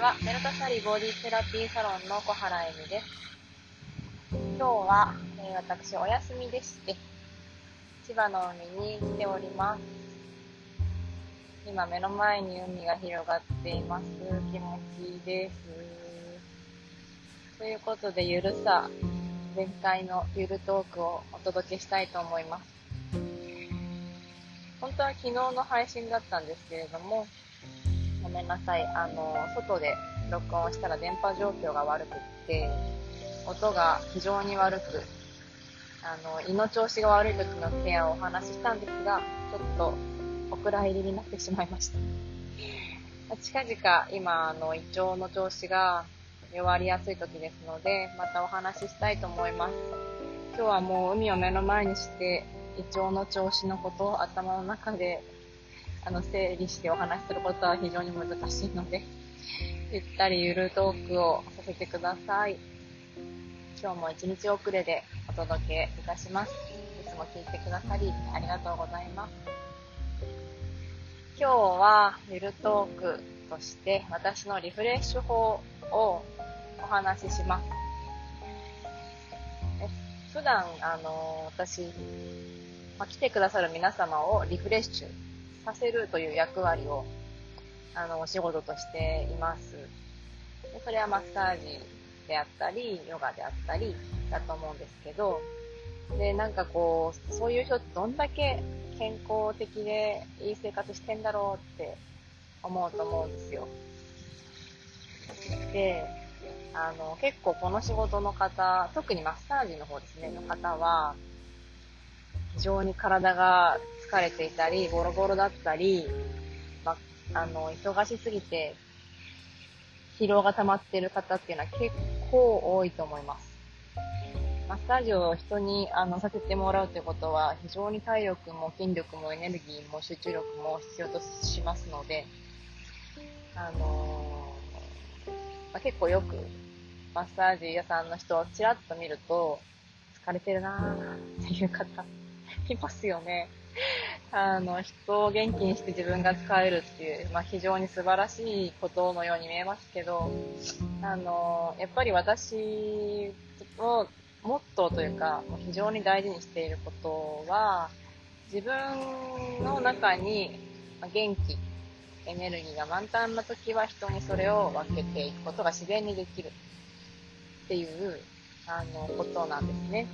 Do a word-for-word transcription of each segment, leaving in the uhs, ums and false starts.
はメルカサリボディセラピーサロンの小原恵美です。今日は、えー、私お休みでして千葉の海に来ております。今目の前に海が広がっています。気持ちいいです。ということでゆるさ全開のゆるトークをお届けしたいと思います。本当は昨日の配信だったんですけれどもごめんなさい、あの外で録音したら電波状況が悪くって音が非常に悪くあの胃の調子が悪い時のケアをお話ししたんですがちょっとお蔵入りになってしまいました。近々今あの胃腸の調子が弱りやすい時ですのでまたお話ししたいと思います。今日はもう海を目の前にして胃腸の調子のことを頭の中であの整理してお話しすることは非常に難しいのでゆったりゆるトークをさせてください。今日も一日遅れでお届けいたします。いつも聞いてくださりありがとうございます。今日はゆるトークとして私のリフレッシュ法をお話しします。普段あの私、まあ、来てくださる皆様をリフレッシュさせるという役割をあのお仕事としています。でそれはマッサージであったりヨガであったりだと思うんですけどでなんかこうそういう人ってどんだけ健康的でいい生活してんだろうって思うと思うんですよ。であの結構この仕事の方特にマッサージの方ですねの方は非常に体が疲れていたりボロボロだったり、ま、あの忙しすぎて疲労が溜まっている方っていうのは結構多いと思います。マッサージを人にあのさせてもらうということは非常に体力も筋力もエネルギーも集中力も必要としますのであの、まあ、結構よくマッサージ屋さんの人をちらっと見ると疲れてるなーっていう方いますよね。あの人を元気にして自分が使えるっていう、まあ、非常に素晴らしいことのように見えますけどあのやっぱり私のモットーというか非常に大事にしていることは自分の中に元気エネルギーが満タンな時は人にそれを分けていくことが自然にできるっていうあのことなんですね。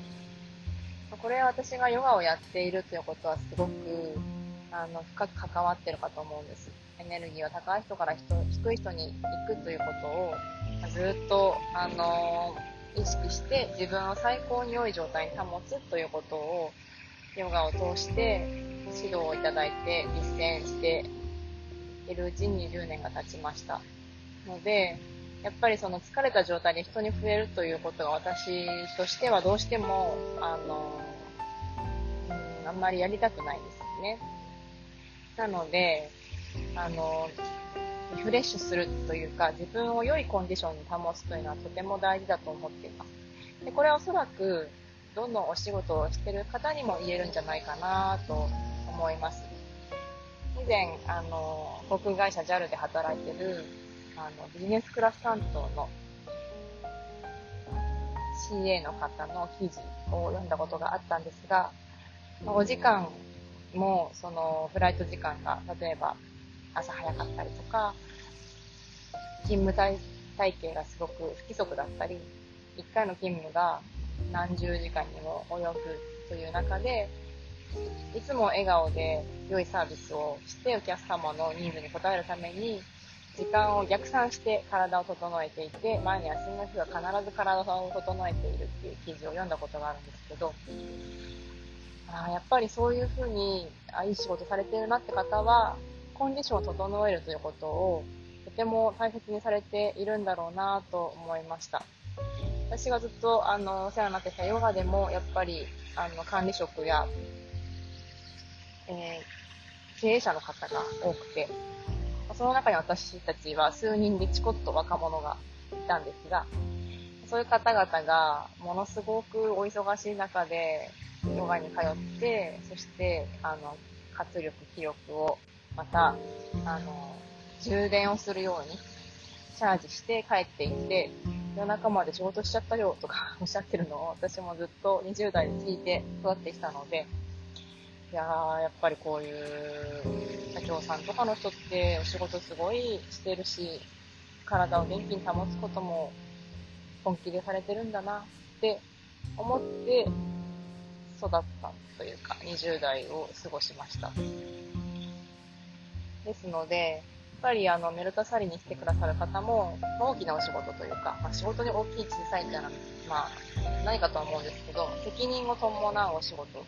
これは私がヨガをやっているということはすごくあの深く関わってるかと思うんです。エネルギーは高い人から人低い人に行くということをずっと、あのー、意識して自分を最高に良い状態に保つということをヨガを通して指導をいただいて実践しているうちにじゅうねんが経ちましたのでやっぱりその疲れた状態で人に触れるということが私としてはどうしてもあの、うん、あんまりやりたくないですよね。なのであのリフレッシュするというか自分を良いコンディションに保つというのはとても大事だと思っています。でこれはおそらくどのお仕事をしている方にも言えるんじゃないかなと思います。以前あの航空会社 ジャル で働いているあのビジネスクラス担当の シーエー の方の記事を読んだことがあったんですがお時間もそのフライト時間が例えば朝早かったりとか勤務体系がすごく不規則だったりいっかいの勤務が何十時間にも及ぶという中でいつも笑顔で良いサービスをしてお客様のニーズに応えるために時間を逆算して体を整えていて前に休みの日は必ず体を整えているっていう記事を読んだことがあるんですけどあやっぱりそういうふうにあいい仕事されてるなって方はコンディションを整えるということをとても大切にされているんだろうなと思いました。私がずっとあのお世話になってきたヨガでもやっぱりあの管理職や、えー、経営者の方が多くてその中に私たちは数人でちこっと若者がいたんですがそういう方々がものすごくお忙しい中でヨガに通ってそしてあの活力気力をまたあの充電をするようにチャージして帰っていって、夜中まで仕事しちゃったよとかおっしゃってるのを私もずっとにじゅう代に聞いて育ってきたので、いやー、やっぱりこういう社長さんとかの人ってお仕事すごいしてるし、体を元気に保つことも本気でされてるんだなって思って育ったというか、にじゅう代を過ごしました。ですので、やっぱりあのメルタサリに来てくださる方も大きなお仕事というか、まあ、仕事に大きい小さいっていうのは、まあ、ないかと思うんですけど、責任を伴うお仕事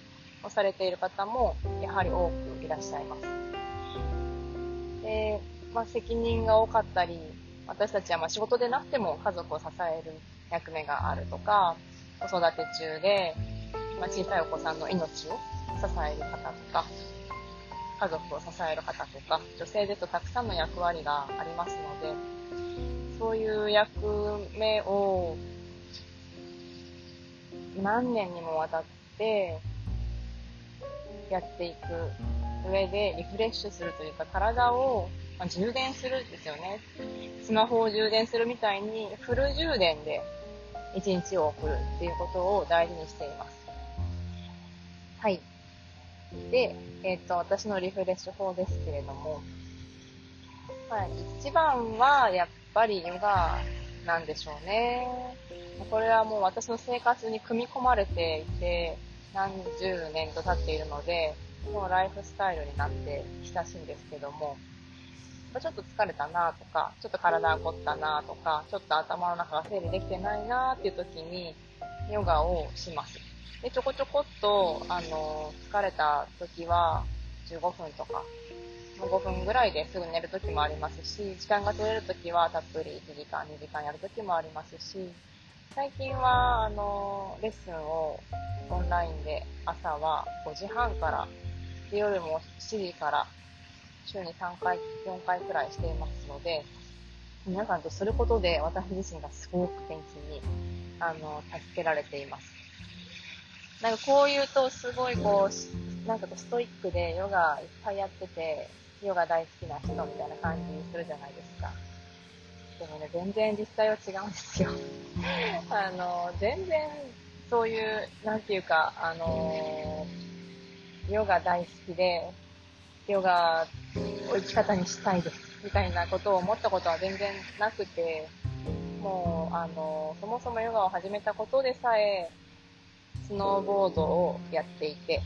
をされている方もやはり多くいらっしゃいます。で、まあ、責任が多かったり、私たちはまあ仕事でなくても家族を支える役目があるとか、子育て中で、まあ、小さいお子さんの命を支える方とか、家族を支える方とか、女性ですとたくさんの役割がありますので、そういう役目を何年にもわたってやっていく上でリフレッシュするというか、体を充電するんですよね。スマホを充電するみたいにフル充電で一日を送るっていうことを大事にしています。はい。で、えっと、私のリフレッシュ法ですけれども、まあ、一番はやっぱりヨガなんでしょうね。これはもう私の生活に組み込まれていて、何十年と経っているので、もうライフスタイルになって親しいんですけども、ちょっと疲れたなとか、ちょっと体が凝ったなとか、ちょっと頭の中が整理できてないなっていう時にヨガをします。で、ちょこちょこっと、あの、疲れた時はじゅうごふんとか、ごふんぐらいですぐ寝る時もありますし、時間が取れる時はたっぷりいちじかん、にじかんやる時もありますし、最近は、あの、レッスンをオンラインで朝はごじはんから、で夜もしちじから、週にさんかい、よんかいくらいしていますので、皆さんとすることで私自身がすごく元気に、あの、助けられています。なんかこう言うとすごいこう、なんかストイックでヨガいっぱいやってて、ヨガ大好きな人みたいな感じにするじゃないですか。でもね、全然実際は違うんですよ。あの、全然そういう、なんていうか、あの、ヨガ大好きで、ヨガを生き方にしたいですみたいなことを思ったことは全然なくて、もうあのそもそもヨガを始めたことでさえスノーボードをやっていて、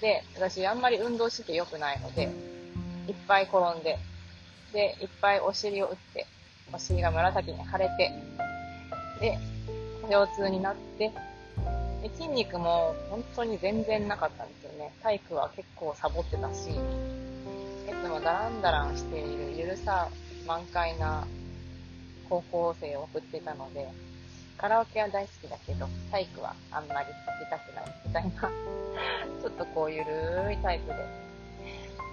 で私あんまり運動して良くないので、いっぱい転んで、でいっぱいお尻を打って、お尻が紫に腫れて、で腰痛になって、で筋肉も本当に全然なかったんですよね。体育は結構サボってたし、いつもダランダランしているゆるさ満開な高校生を送っていたので、カラオケは大好きだけど体育はあんまり出たくないみたいなちょっとこうゆるいタイプで、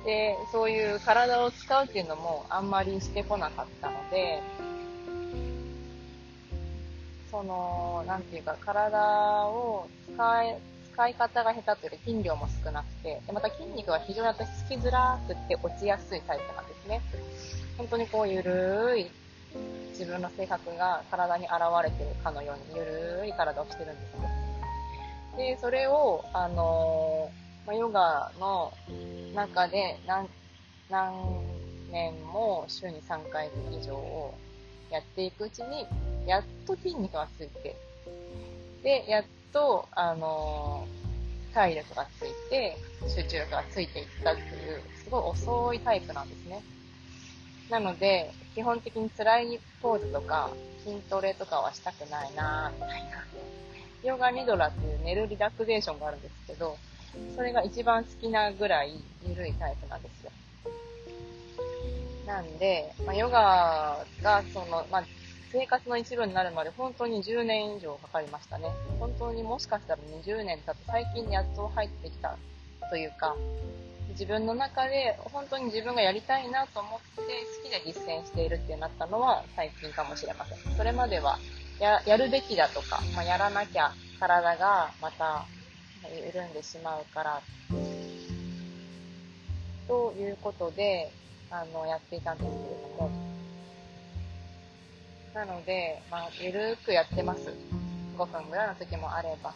でそういう体を使うっていうのもあんまりしてこなかったので、そのなんていうか、体を使い、使い方が下手というより筋量も少なくて、でまた筋肉は非常に私つきづらくて落ちやすいタイプなんですね。本当にこうゆるい自分の性格が体に現れているかのようにゆるい体をしてるんですよ。でそれをあの、まあ、ヨガの中で 何, 何年も週にさんかい以上をやっていくうちに、やっと筋肉がついて、でやっと、あのー、体力がついて集中力がついていったっていう、すごい遅いタイプなんですね。なので基本的に辛いポーズとか筋トレとかはしたくないなみたいな。ヨガニドラっていう寝るリラクゼーションがあるんですけど、それが一番好きなぐらい緩いタイプなんですよ。なんで、まあ、ヨガがその、まあ、生活の一部になるまで本当にじゅうねん以上かかりましたね。本当にもしかしたらにじゅうねん経って最近やっと入ってきたというか、自分の中で本当に自分がやりたいなと思って好きで実践しているってなったのは最近かもしれません。それまでは や, やるべきだとか、まあ、やらなきゃ体がまた緩んでしまうからということであのやっていたんですけれども、なので、まあ、ゆるくやってます。ごふんぐらいの時もあれば。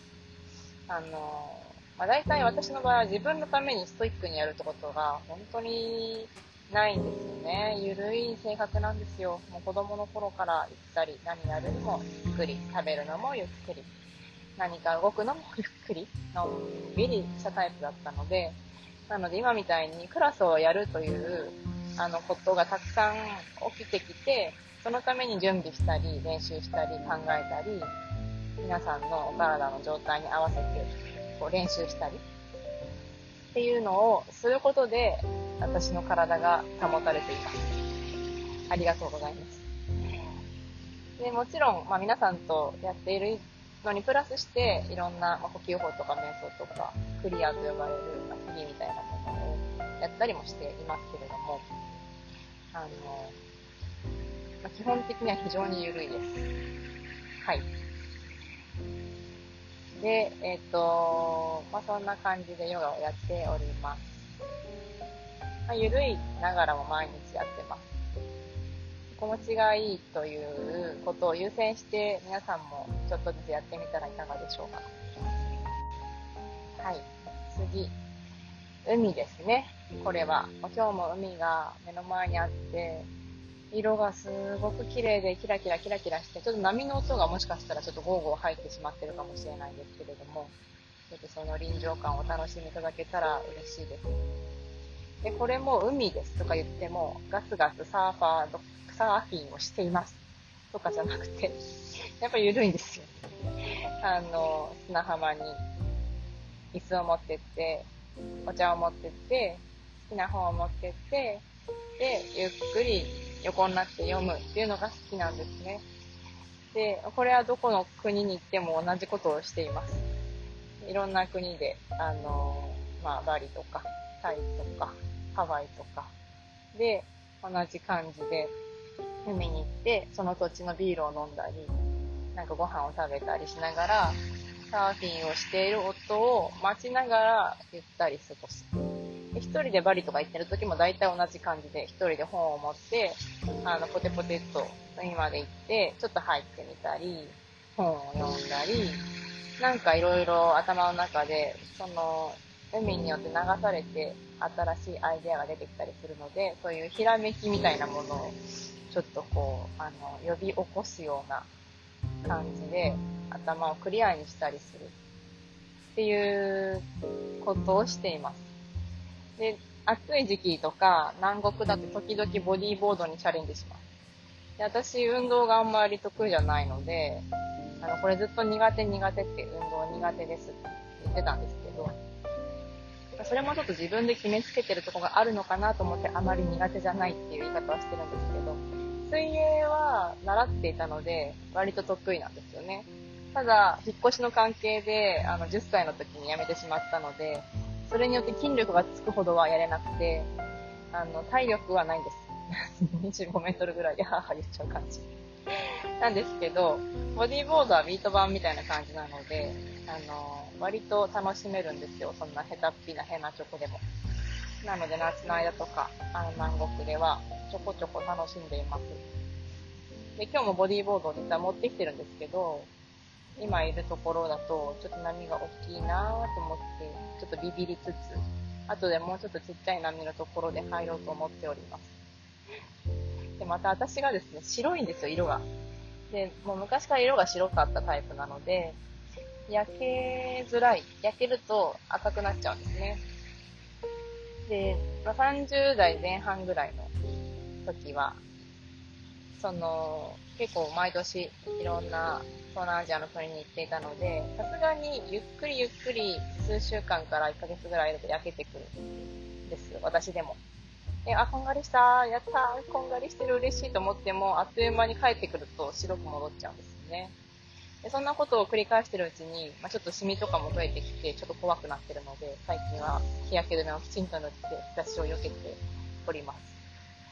あの、まあ、大体私の場合は自分のためにストイックにやるってことが本当にないんですよね。ゆるい生活なんですよ。もう子供の頃からゆったり、何やるのもゆっくり、食べるのもゆっくり、何か動くのもゆっくり、のんびりしたタイプだったので、なので今みたいにクラスをやるというあのことがたくさん起きてきて、そのために準備したり練習したり考えたり、皆さんのお体の状態に合わせてこう練習したりっていうのをすることで、私の体が保たれています。ありがとうございます。でもちろん、まあ、皆さんとやっているのにプラスして、いろんな、まあ、呼吸法とか瞑想とかクリアと呼ばれるスキーみたいなものをやったりもしていますけれども、あの、まあ、基本的には非常に緩いです。はい。で、えっと、まあ、そんな感じでヨガをやっております。まあ、ゆるいながらも毎日やってます。心地がいいということを優先して、皆さんもちょっとずつやってみたらいかがでしょうか。はい、次。海ですね。これは、今日も海が目の前にあって、色がすごく綺麗でキラキラキラキラして、ちょっと波の音がもしかしたらちょっとゴーゴー入ってしまってるかもしれないんですけれども、ちょっとその臨場感をお楽しみいただけたら嬉しいです。で、これも海ですとか言っても、ガツガツサーファーとサーフィンをしていますとかじゃなくて、やっぱり緩いんですよ。あの、砂浜に椅子を持ってって、お茶を持ってって、好きな本を持ってって、で、ゆっくり横になって読むっていうのが好きなんですね。で、これはどこの国に行っても同じことをしています。いろんな国で、あの、まあ、バリとか、タイとか、ハワイとかで同じ感じで海に行って、その土地のビールを飲んだり、なんかご飯を食べたりしながらサーフィンをしている夫を待ちながらゆったり過ごす。で、一人でバリとか行ってる時も大体同じ感じで、一人で本を持ってあのポテポテっと海まで行ってちょっと入ってみたり、本を読んだり、なんかいろいろ頭の中でその海によって流されて新しいアイデアが出てきたりするので、そういうひらめきみたいなものをちょっとこうあの呼び起こすような感じで頭をクリアにしたりするっていうことをしています。で、暑い時期とか南国だと時々ボディーボードにチャレンジします。で、私運動があんまり得意じゃないので、あのこれずっと苦手苦手って運動苦手ですって言ってたんですけど、それもちょっと自分で決めつけてるところがあるのかなと思って、あまり苦手じゃないっていう言い方はしてるんですけど、水泳は習っていたので割と得意なんですよね。ただ引っ越しの関係であのじゅっさいの時に辞めてしまったので、それによって筋力がつくほどはやれなくて、あの体力はないんです。にじゅうごメートルぐらいでハーハー言っちゃう感じなんですけど、ボディーボードはビート板みたいな感じなので、あの割と楽しめるんですよ。そんな下手っぴな変なチョコでも。なので夏の間とかあの南国ではちょこちょこ楽しんでいます。で、今日もボディーボードを実は持ってきてるんですけど、今いるところだとちょっと波が大きいなぁと思ってちょっとビビりつつ、あとでもうちょっとちっちゃい波のところで入ろうと思っております。で、また私がですね、白いんですよ、色が。で、もう昔から色が白かったタイプなので、焼けづらい。焼けると赤くなっちゃうんですね。で、まあ、さんじゅうだいぜんはんぐらいの時は、その、結構毎年いろんな東南アジアの国に行っていたので、さすがにゆっくりゆっくり数週間からいっかげつぐらいだと焼けてくるんですよ、私でも。え、あ、こんがりした、やった、こんがりしてる、嬉しいと思っても、あっという間に帰ってくると白く戻っちゃうんですよね。で、そんなことを繰り返してるうちに、まあ、ちょっとシミとかも増えてきて、ちょっと怖くなってるので、最近は日焼け止めをきちんと塗って、日差しを避けております。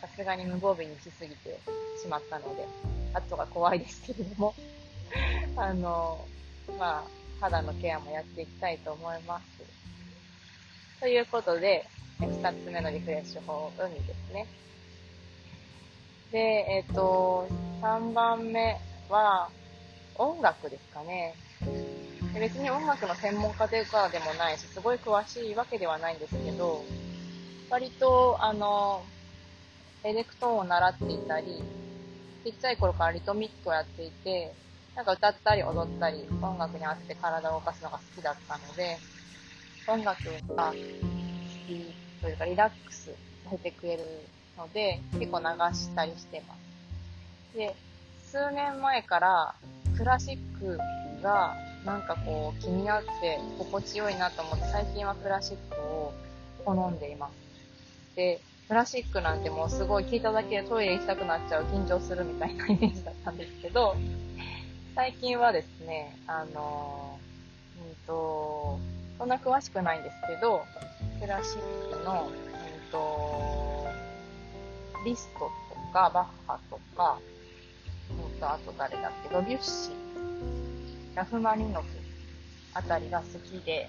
さすがに無防備にしすぎてしまったので、後が怖いですけれども、あの、まあ、肌のケアもやっていきたいと思います。ということで、ふたつめのリフレッシュ法、海ですね。で、えっと、さんばんめは音楽ですかね。で、別に音楽の専門家というかでもないし、すごい詳しいわけではないんですけど、割とあのエレクトーンを習っていたり、ちっちゃい頃からリトミックをやっていて、なんか歌ったり踊ったり音楽に合わせて体を動かすのが好きだったので、音楽が好きというかリラックスさせてくれるので結構流したりしてます。で、数年前からクラシックがなんかこう気になって心地よいなと思って、最近はクラシックを好んでいます。で、クラシックなんてもうすごい聞いただけでトイレ行きたくなっちゃう、緊張するみたいなイメージだったんですけど、最近はですね、あのー、うんと、そんな詳しくないんですけど、クラシックの、うんと、リストとかバッハとか、うんと、あと誰だっけ、ドビュッシー、ラフマニノフあたりが好きで、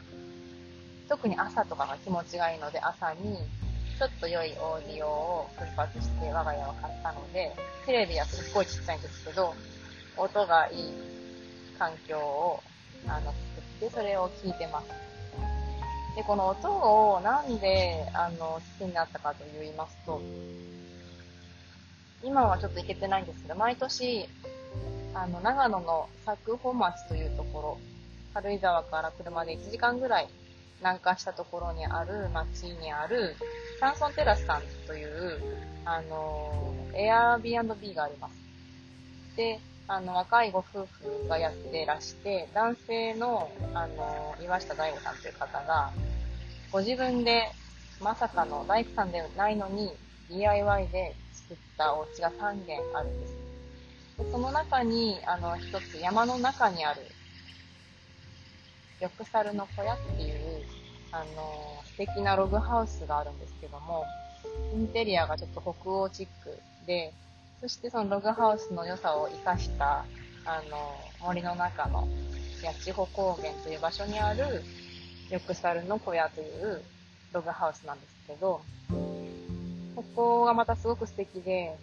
特に朝とかが気持ちがいいので、朝に、ちょっと良いオーディオを奮発して我が家は買ったので、テレビはすっごいちっちゃいんですけど、音がいい環境をあの作って、それを聞いてます。で、この音をなんであの好きになったかと言いますと、今はちょっと行けてないんですけど、毎年あの長野の佐久穂町というところ、軽井沢から車でいちじかんぐらい南下したところにある町にあるサンソンテラスさんという、あの、Airbnb があります。で、あの、若いご夫婦がやってらして、男性の、あの、岩下大吾さんという方が、ご自分で、まさかの大工さんではないのに、ディーアイワイ で作ったお家がさんげんあるんです。で、その中に、あの、一つ山の中にある、玉猿の小屋っていう、あの素敵なログハウスがあるんですけども、インテリアがちょっと北欧チックで、そしてそのログハウスの良さを生かしたあの森の中の八千穂高原という場所にある玉猿の小屋というログハウスなんですけど、ここがまたすごく素敵で、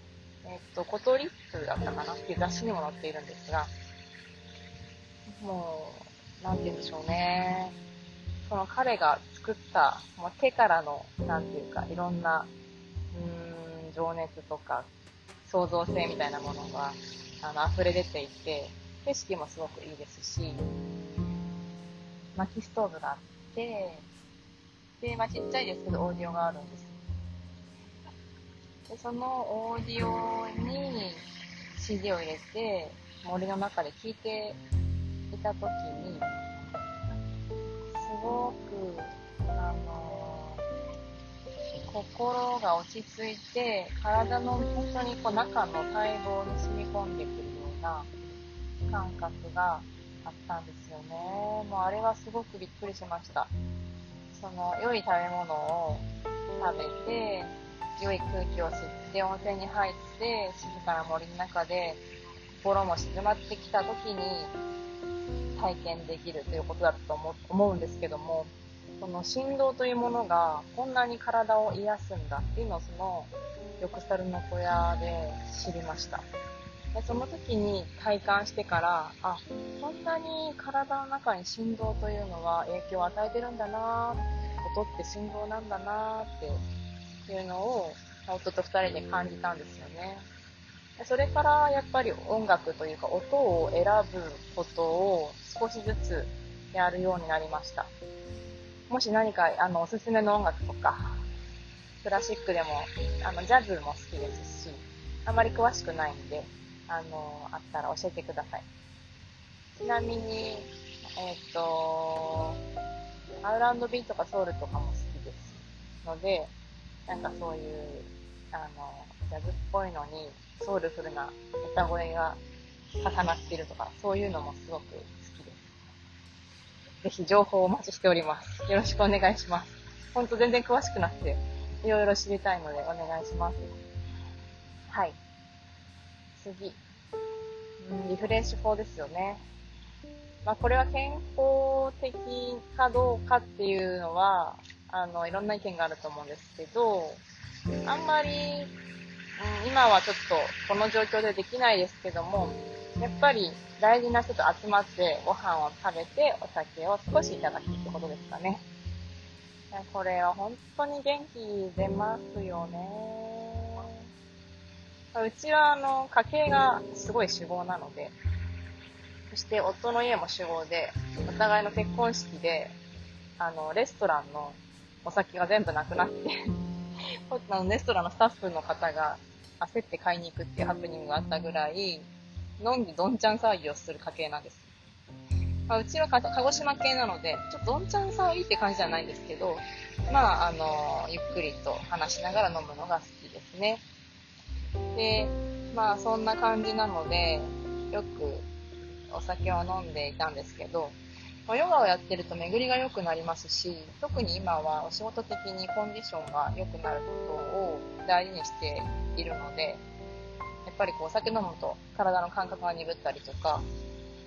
えっと、コトリップだったかなっていう雑誌にも載っているんですが、もうなんて言うんでしょうね、その彼が作ったもう手からのなんていうかいろんなうーん情熱とか創造性みたいなものがあの溢れ出ていて、景色もすごくいいですし、薪ストーブがあって、で、まあ、ちっちゃいですけどオーディオがあるんです。で、そのオーディオに シーディー を入れて森の中で聴いていた時に、すごく、あのー、心が落ち着いて、体の本当にこう中の細胞に染み込んでくるような感覚があったんですよね。もうあれはすごくびっくりしました。その良い食べ物を食べて、良い空気を吸って温泉に入って、静かな森の中で心も静まってきた時に、体験できるということだと思うんですけども、その振動というものがこんなに体を癒すんだっていうのをその玉猿の小屋で知りました。で、その時に体感してから、あ、こんなに体の中に振動というのは影響を与えてるんだな、音って振動なんだなっていうのを夫と二人で感じたんですよね。それからやっぱり音楽というか音を選ぶことを少しずつやるようになりました。もし何かあのおすすめの音楽とか、クラシックでもあのジャズも好きですし、あまり詳しくないんで、あのあったら教えてください。ちなみにえっとアールアンドビー とかソウルとかも好きですので、なんかそういうあのジャズっぽいのにソウルフルな歌声が重なっているとか、そういうのもすごく好きです。ぜひ情報をお待ちしております。よろしくお願いします。ほんと全然詳しくなくて、いろいろ知りたいのでお願いします。はい。次。リフレッシュ法ですよね。まあこれは健康的かどうかっていうのは、あの、いろんな意見があると思うんですけど、あんまりうん、今はちょっとこの状況でできないですけども、やっぱり大事な人と集まってご飯を食べてお酒を少しいただくってことですかね。これは本当に元気出ますよね。うちはあの家計がすごい主語なので、そして夫の家も主語で、お互いの結婚式であのレストランのお酒が全部なくなってレストランのスタッフの方が焦って買いに行くっていうハプニングがあったぐらい、飲んでどんちゃん騒ぎをする家系なんです。まあ、うちは鹿児島系なので、ちょっとどんちゃん騒ぎって感じじゃないんですけど、まあ、あの、ゆっくりと話しながら飲むのが好きですね。で、まあ、そんな感じなので、よくお酒を飲んでいたんですけど、ヨガをやってると巡りが良くなりますし、特に今はお仕事的にコンディションが良くなることを大事にしているので、やっぱりこうお酒飲むと体の感覚が鈍ったりとか、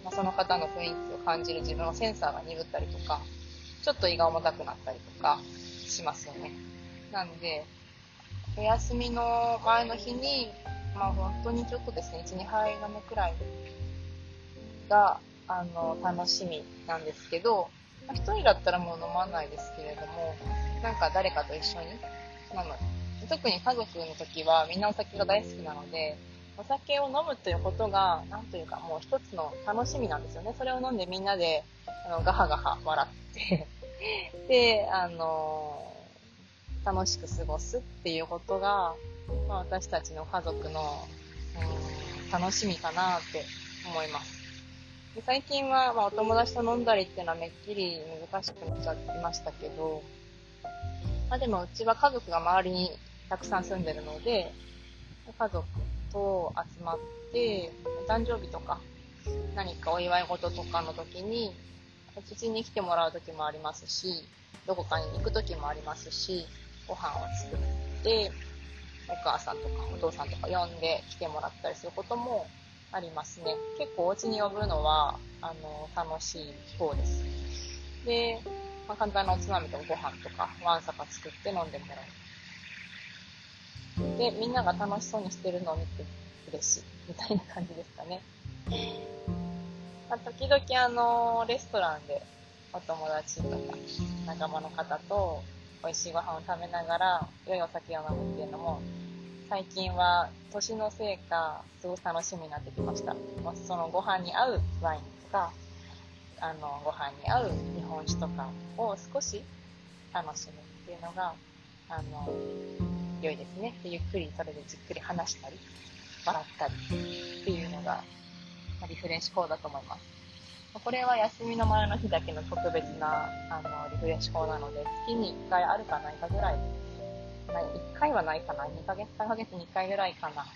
まあ、その方の雰囲気を感じる自分のセンサーが鈍ったりとか、ちょっと胃が重たくなったりとかしますよね。なので、お休みの前の日に、まあ本当にちょっとですね、いち、にはい飲むくらいが、あの、楽しみなんですけど、まあ、一人だったらもう飲まないですけれども、なんか誰かと一緒に飲む。特に家族の時はみんなお酒が大好きなので、お酒を飲むということが、なんというかもう一つの楽しみなんですよね。それを飲んでみんなで、あの、ガハガハ笑って、で、あの、楽しく過ごすっていうことが、まあ、私たちの家族の、うん、楽しみかなって思います。で最近は、まあ、お友達と飲んだりっていうのはめっきり難しくなっちゃってましたけど、まあ、でもうちは家族が周りにたくさん住んでるので、家族と集まって、お誕生日とか、何かお祝い事とかの時に、うちに来てもらう時もありますし、どこかに行く時もありますし、ご飯を作って、お母さんとかお父さんとか呼んで来てもらったりすることもありますね。結構お家に呼ぶのは、あの、楽しい方です。で、まあ、簡単なおつまみとかご飯とか、わんさか作って飲んでもらう。で、みんなが楽しそうにしてるのを見て嬉しいみたいな感じですかね。まあ、時々あのレストランでお友達とか仲間の方と美味しいご飯を食べながら良いお酒を飲むっていうのも最近は年のせいかすごく楽しみになってきました。そのご飯に合うワインとかあのご飯に合う日本酒とかを少し楽しむっていうのがあの良いですね。ゆっくりそれでじっくり話したり笑ったりっていうのがリフレッシュ法だと思います。これは休みの前の日だけの特別なあのリフレッシュ法なので、月にいっかいあるかないかぐらい、いっかいはないかな、にかげつさんかげつにいっかいぐらいかな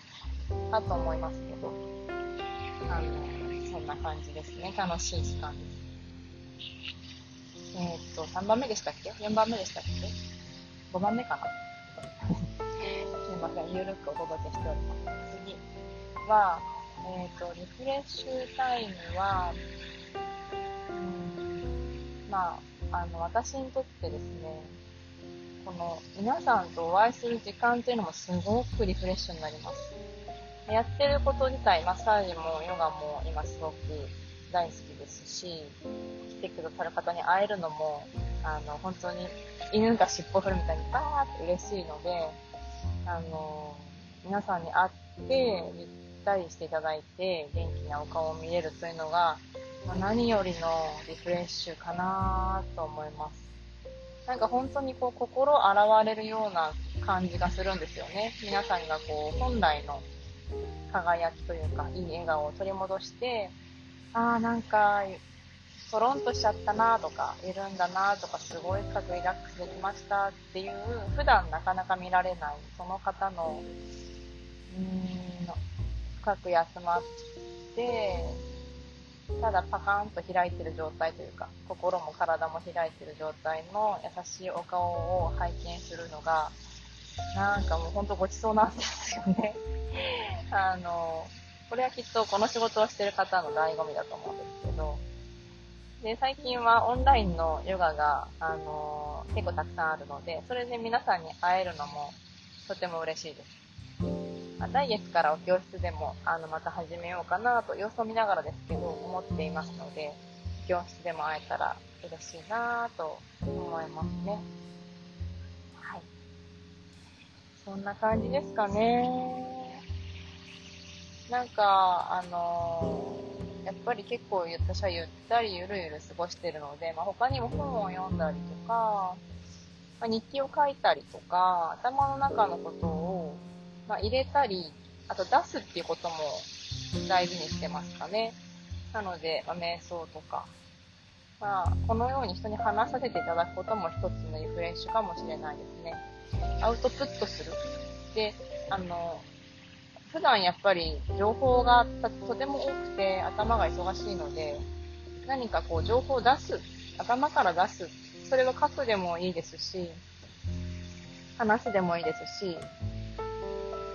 かと思いますけど、あのそんな感じですね。楽しい時間です。えー、っとさんばんめでしたっけ、よんばんめでしたっけ、ごばんめかなすいません、ゆるくお届けしております。次は、えー、とリフレッシュタイムは、うん、まあ、あの私にとってですね、この皆さんとお会いする時間というのもすごくリフレッシュになります。やってること自体、マッサージもヨガも今すごく大好きですし、来てくださる方に会えるのもあの本当に犬が尻尾振るみたいにバーって嬉しいので、あの皆さんに会ってゆったりしていただいて元気なお顔を見れるというのが、まあ、何よりのリフレッシュかなと思います。なんか本当にこう心洗われるような感じがするんですよね。皆さんがこう本来の輝きというかいい笑顔を取り戻して、あーなんかトロンとしちゃったなとか緩んだなとかすごい深くリラックスできましたっていう、普段なかなか見られないその方のうーん深く休まってただパカンと開いてる状態というか、心も体も開いてる状態の優しいお顔を拝見するのがなんかもうほんとごちそうなんですよねあのこれはきっとこの仕事をしてる方の醍醐味だと思うんですけど、で最近はオンラインのヨガが、あのー、結構たくさんあるので、それで皆さんに会えるのもとても嬉しいです。来月から教室でもあのまた始めようかなと様子を見ながらですけど思っていますので、教室でも会えたら嬉しいなと思いますね。はい、そんな感じですかね。なんかあのー、やっぱり結構私はゆったりゆるゆる過ごしてるので、まあ、他にも本を読んだりとか、まあ、日記を書いたりとか、頭の中のことを、まあ、入れたり、あと出すっていうことも大事にしてますかね。なので、まあ、瞑想とか、まあ、このように人に話させていただくことも一つのリフレッシュかもしれないですね。アウトプットする。で、あの、普段やっぱり情報がとても多くて頭が忙しいので、何かこう情報を出す、頭から出す、それは書くでもいいですし、話すでもいいですし、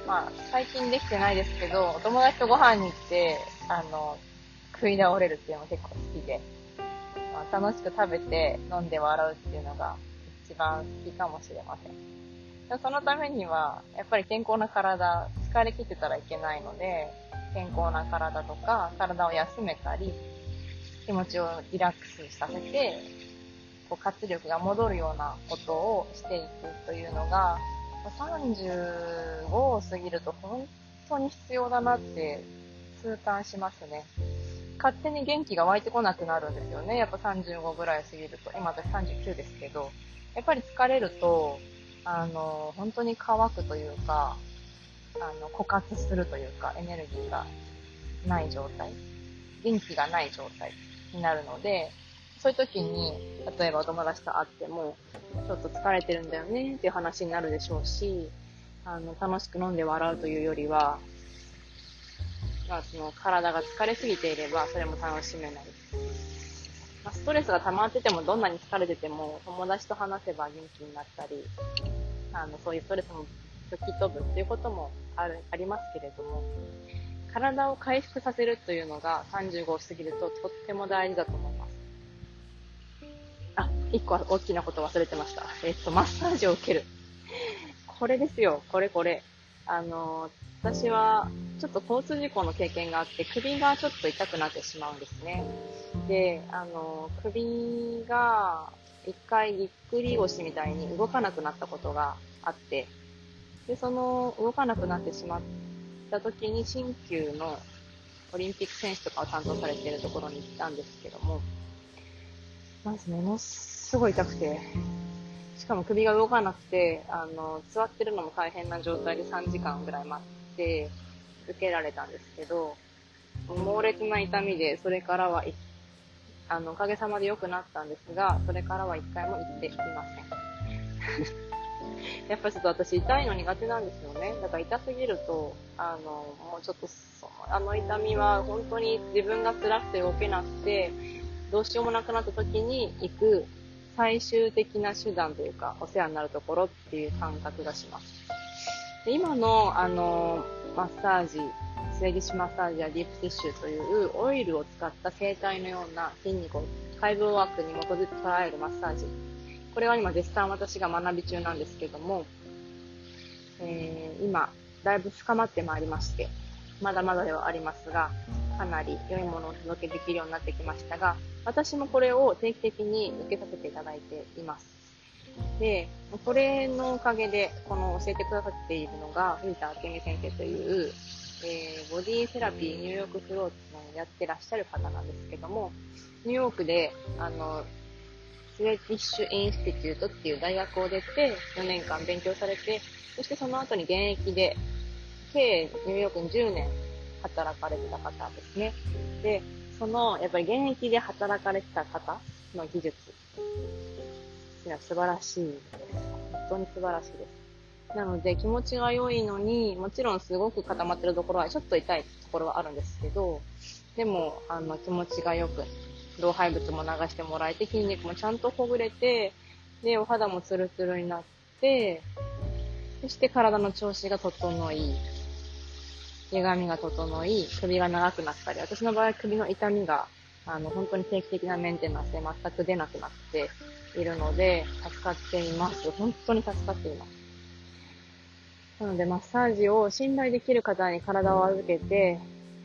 まあ最近できてないですけど、お友達とご飯に行って、あの、食い倒れるっていうのが結構好きで、まあ、楽しく食べて飲んで笑うっていうのが一番好きかもしれません。そのためにはやっぱり健康な体、疲れ切ってたらいけないので、健康な体とか体を休めたり、気持ちをリラックスさせて、こう活力が戻るようなことをしていくというのが、さんじゅうごを過ぎると本当に必要だなって痛感しますね。勝手に元気が湧いてこなくなるんですよね。やっぱさんじゅうごぐらい過ぎると、今私さんじゅうきゅうですけど、やっぱり疲れると、あの、本当に乾くというか、あの、枯渇するというか、エネルギーがない状態、元気がない状態になるので、そういう時に、例えばお友達と会っても、ちょっと疲れてるんだよねっていう話になるでしょうし、あの、楽しく飲んで笑うというよりは、まあ、その体が疲れすぎていればそれも楽しめない、まあ、ストレスが溜まっててもどんなに疲れてても友達と話せば元気になったり、あのそういうストレスも吹き飛ぶっていうこともある、ありますけれども、体を回復させるというのがさんじゅうごを過ぎるととっても大事だと思います。あ、一個大きなこと忘れてました。えっとマッサージを受けるこれですよ、これこれあのー私はちょっと交通事故の経験があって、首がちょっと痛くなってしまうんですね。で、あの、首が一回ぎっくり腰みたいに動かなくなったことがあって、で、その動かなくなってしまった時に、新旧のオリンピック選手とかを担当されているところに行ったんですけども、まずね、ものすごい痛くて、しかも首が動かなくて、あの、座ってるのも大変な状態でさんじかんぐらい待って、で受けられたんですけど、猛烈な痛みで、それからはあのおかげさまで良くなったんですが、それからは一回も行っていませんやっぱりちょっと私痛いの苦手なんですよね。だから痛すぎるとあのもうちょっとそのあの痛みは本当に自分が辛くて動けなくてどうしようもなくなった時に行く最終的な手段というか、お世話になるところっていう感覚がします。今の、あのマッサージ、スギシマッサージやディープティッシュというオイルを使った生体のような筋肉を解剖学に基づいて捉えるマッサージ、これは今絶賛私が学び中なんですけども、えー、今だいぶ深まってまいりまして、まだまだではありますが、かなり良いものをお届けできるようになってきましたが、私もこれを定期的に受けさせていただいています。で、これのおかげで、この教えてくださっているのが、藤田明美先生という、えー、ボディセラピーニューヨークフローツのやってらっしゃる方なんですけども、ニューヨークで、あの、スレティッシュインスティテュートっていう大学を出て、よねんかん勉強されて、そしてその後に現役で、計ニューヨークにじゅうねん働かれてた方ですね。で、その、やっぱり現役で働かれてた方の技術、素晴らしいです。本当に素晴らしいです。なので気持ちが良いのに、もちろんすごく固まってるところはちょっと痛いところはあるんですけど、でもあの気持ちが良く、老廃物も流してもらえて、筋肉もちゃんとほぐれて、でお肌もツルツルになって、そして体の調子が整い、歪みが整い、首が長くなったり、私の場合は首の痛みがあの本当に定期的なメンテナンスで全く出なくなっているので助かっています。本当に助かっています。なので、マッサージを信頼できる方に体を預けて、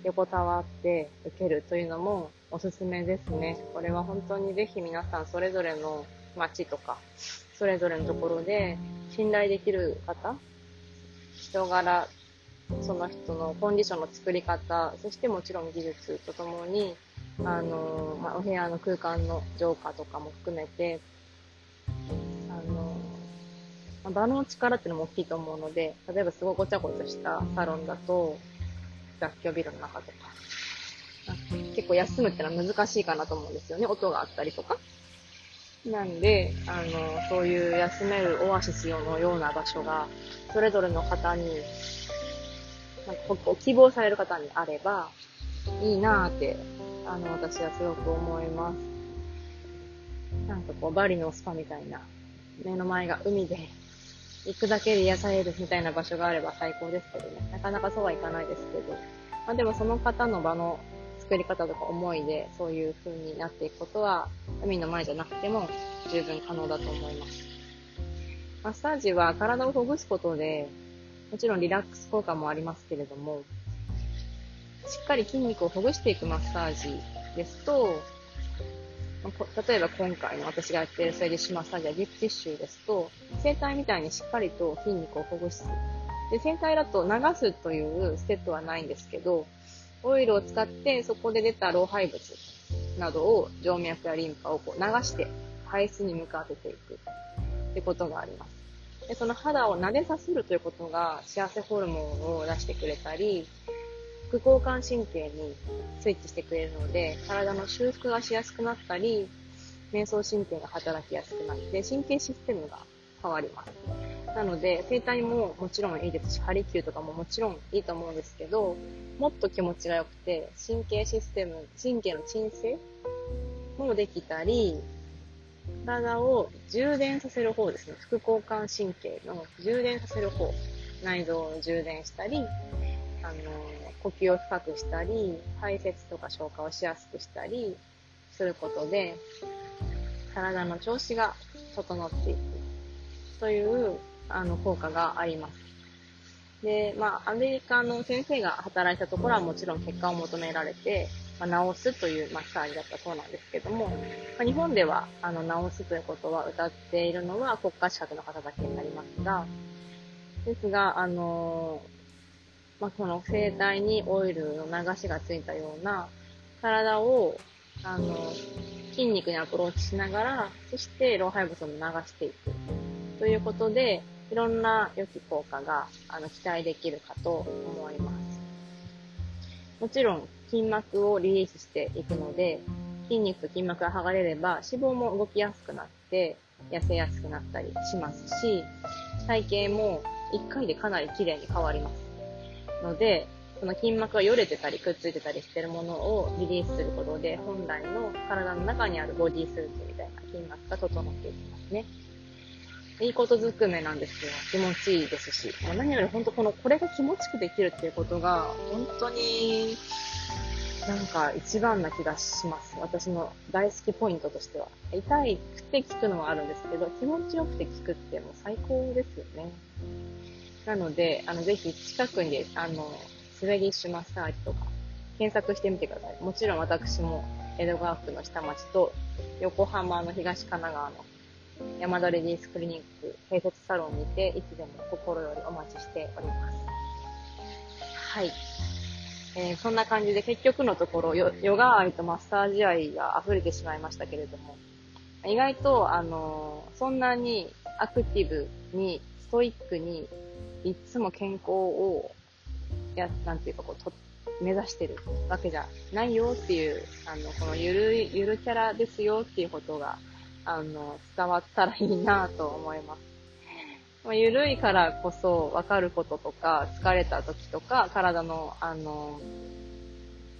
横たわって受けるというのもおすすめですね。これは本当にぜひ皆さんそれぞれの町とか、それぞれのところで信頼できる方、人柄、その人のコンディションの作り方、そしてもちろん技術とともに、あの、まあ、お部屋の空間の浄化とかも含めて、あの、まあ、場の力っていうのも大きいと思うので、例えばすごいごちゃごちゃしたサロンだと、雑居ビルの中とか、結構休むってのは難しいかなと思うんですよね。音があったりとか。なんで、あの、そういう休めるオアシスのような場所が、それぞれの方に、なんかご希望される方にあれば、いいなぁって、あの、私はすごく思います。なんかこう、バリのスパみたいな、目の前が海で、行くだけで癒されるみたいな場所があれば最高ですけどね。なかなかそうはいかないですけど。まあでもその方の場の作り方とか思いで、そういう風になっていくことは、海の前じゃなくても十分可能だと思います。マッサージは体をほぐすことで、もちろんリラックス効果もありますけれども、しっかり筋肉をほぐしていくマッサージですと、例えば今回の私がやっているスウェディッシュマッサージやディープティッシュですと、整体みたいにしっかりと筋肉をほぐす。で、整体だと流すというステップはないんですけど、オイルを使ってそこで出た老廃物などを静脈やリンパをこう流して排出に向かっていくってことがあります。で、その肌を撫でさせるということが幸せホルモンを出してくれたり、副交感神経にスイッチしてくれるので、体の修復がしやすくなったり、迷走神経が働きやすくなって、神経システムが変わります。なので、整体ももちろんいいですし、ハリキューとかももちろんいいと思うんですけど、もっと気持ちが良くて、神経システム、神経の鎮静もできたり、体を充電させる方ですね。副交感神経の充電させる方、内臓を充電したり、あの、呼吸を深くしたり、排泄とか消化をしやすくしたりすることで、体の調子が整っていくという、あの、効果があります。で、まあ、アメリカの先生が働いたところはもちろん結果を求められて、まあ、治すというマッサージだったそうなんですけども、まあ、日本では、あの、治すということは歌っているのは国家資格の方だけになりますが、ですが、あの、まあ、この整体にオイルの流しがついたような、体を、あの、筋肉にアプローチしながら、そして老廃物を流していく。ということで、いろんな良き効果が、あの、期待できるかと思います。もちろん、筋膜をリリースしていくので、筋肉と筋膜が剥がれれば、脂肪も動きやすくなって、痩せやすくなったりしますし、体型もいっかいでかなり綺麗に変わります。ので、その筋膜がよれてたりくっついてたりしてるものをリリースすることで、本来の体の中にあるボディースーツみたいな筋膜が整っていきますね。いいことずくめなんですよ。気持ちいいですし、何より本当このこれが気持ちくできるっていうことが本当になんか一番な気がします。私の大好きポイントとしては、痛いくて効くのはあるんですけど、気持ちよくて効くってもう最高ですよね。なので、あの、ぜひ近くに、あの、スウェディッシュマッサージとか、検索してみてください。もちろん私も、江戸川区の下町と、横浜の東神奈川の、山田レディースクリニック、併設サロンにて、いつでも心よりお待ちしております。はい。えー、そんな感じで、結局のところ、ヨガ愛とマッサージ愛が溢れてしまいましたけれども、意外と、あの、そんなにアクティブに、ストイックに、いつも健康を、や、なんていうかこう、と、目指してるわけじゃないよっていう、あの、このゆるい、ゆるキャラですよっていうことが、あの、伝わったらいいなと思います。ゆるいからこそわかることとか、疲れた時とか、体の、あの、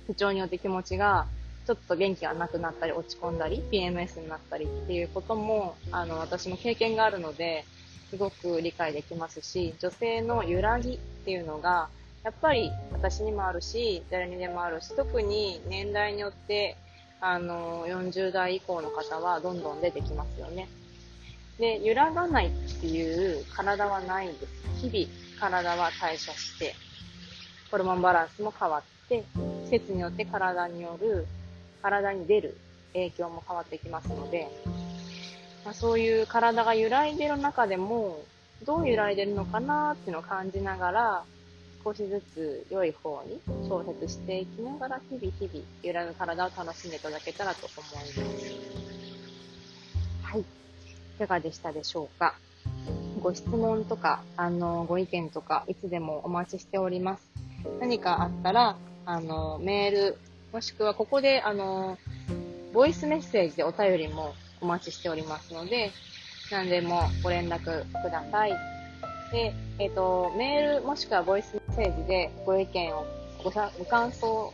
不調によって気持ちが、ちょっと元気がなくなったり、落ち込んだり、ピーエムエス になったりっていうことも、あの、私も経験があるので、すごく理解できますし、女性の揺らぎっていうのが、やっぱり私にもあるし、誰にでもあるし、特に年代によって、あの、よんじゅうだい以降の方はどんどん出てきますよね。で、揺らがないっていう体はないんです。日々体は代謝して、ホルモンバランスも変わって、季節によって体による、体に出る影響も変わってきますので、まあ、そういう体が揺らいでる中でも、どう揺らいでるのかなっていうのを感じながら、少しずつ良い方に調節していきながら、日々日々揺らぐ体を楽しんでいただけたらと思います。はい。いかがでしたでしょうか。ご質問とか、あの、ご意見とか、いつでもお待ちしております。何かあったら、あの、メール、もしくはここで、あの、ボイスメッセージでお便りもお待ちしておりますので、何でもご連絡ください。で、えっと、メールもしくはボイスメッセージでご意見を、ご、ご感想、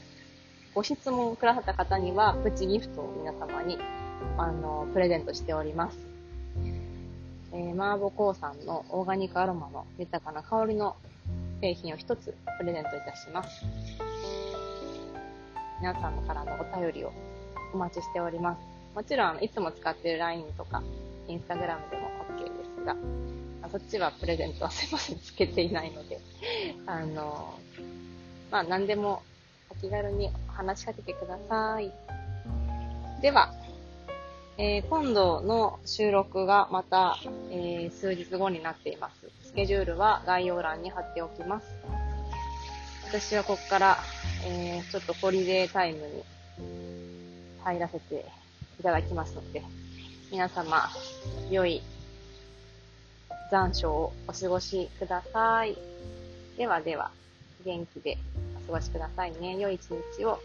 ご質問をくださった方には、プチギフトを皆様に、あの、プレゼントしております。えー、マーボコウさんのオーガニックアロマの豊かな香りの製品を一つプレゼントいたします。皆さんからのお便りをお待ちしております。もちろん、いつも使っている ライン とか、インスタグラム でも OK ですが、そっちはプレゼントはすいません、つけていないので、あの、まあ、何でもお気軽に話しかけてください。では、えー、今度の収録がまた、えー、数日後になっています。スケジュールは概要欄に貼っておきます。私はここから、えー、ちょっとホリデータイムに入らせていただきますので、皆様、良い残暑をお過ごしください。ではでは、元気でお過ごしくださいね。良い一日を。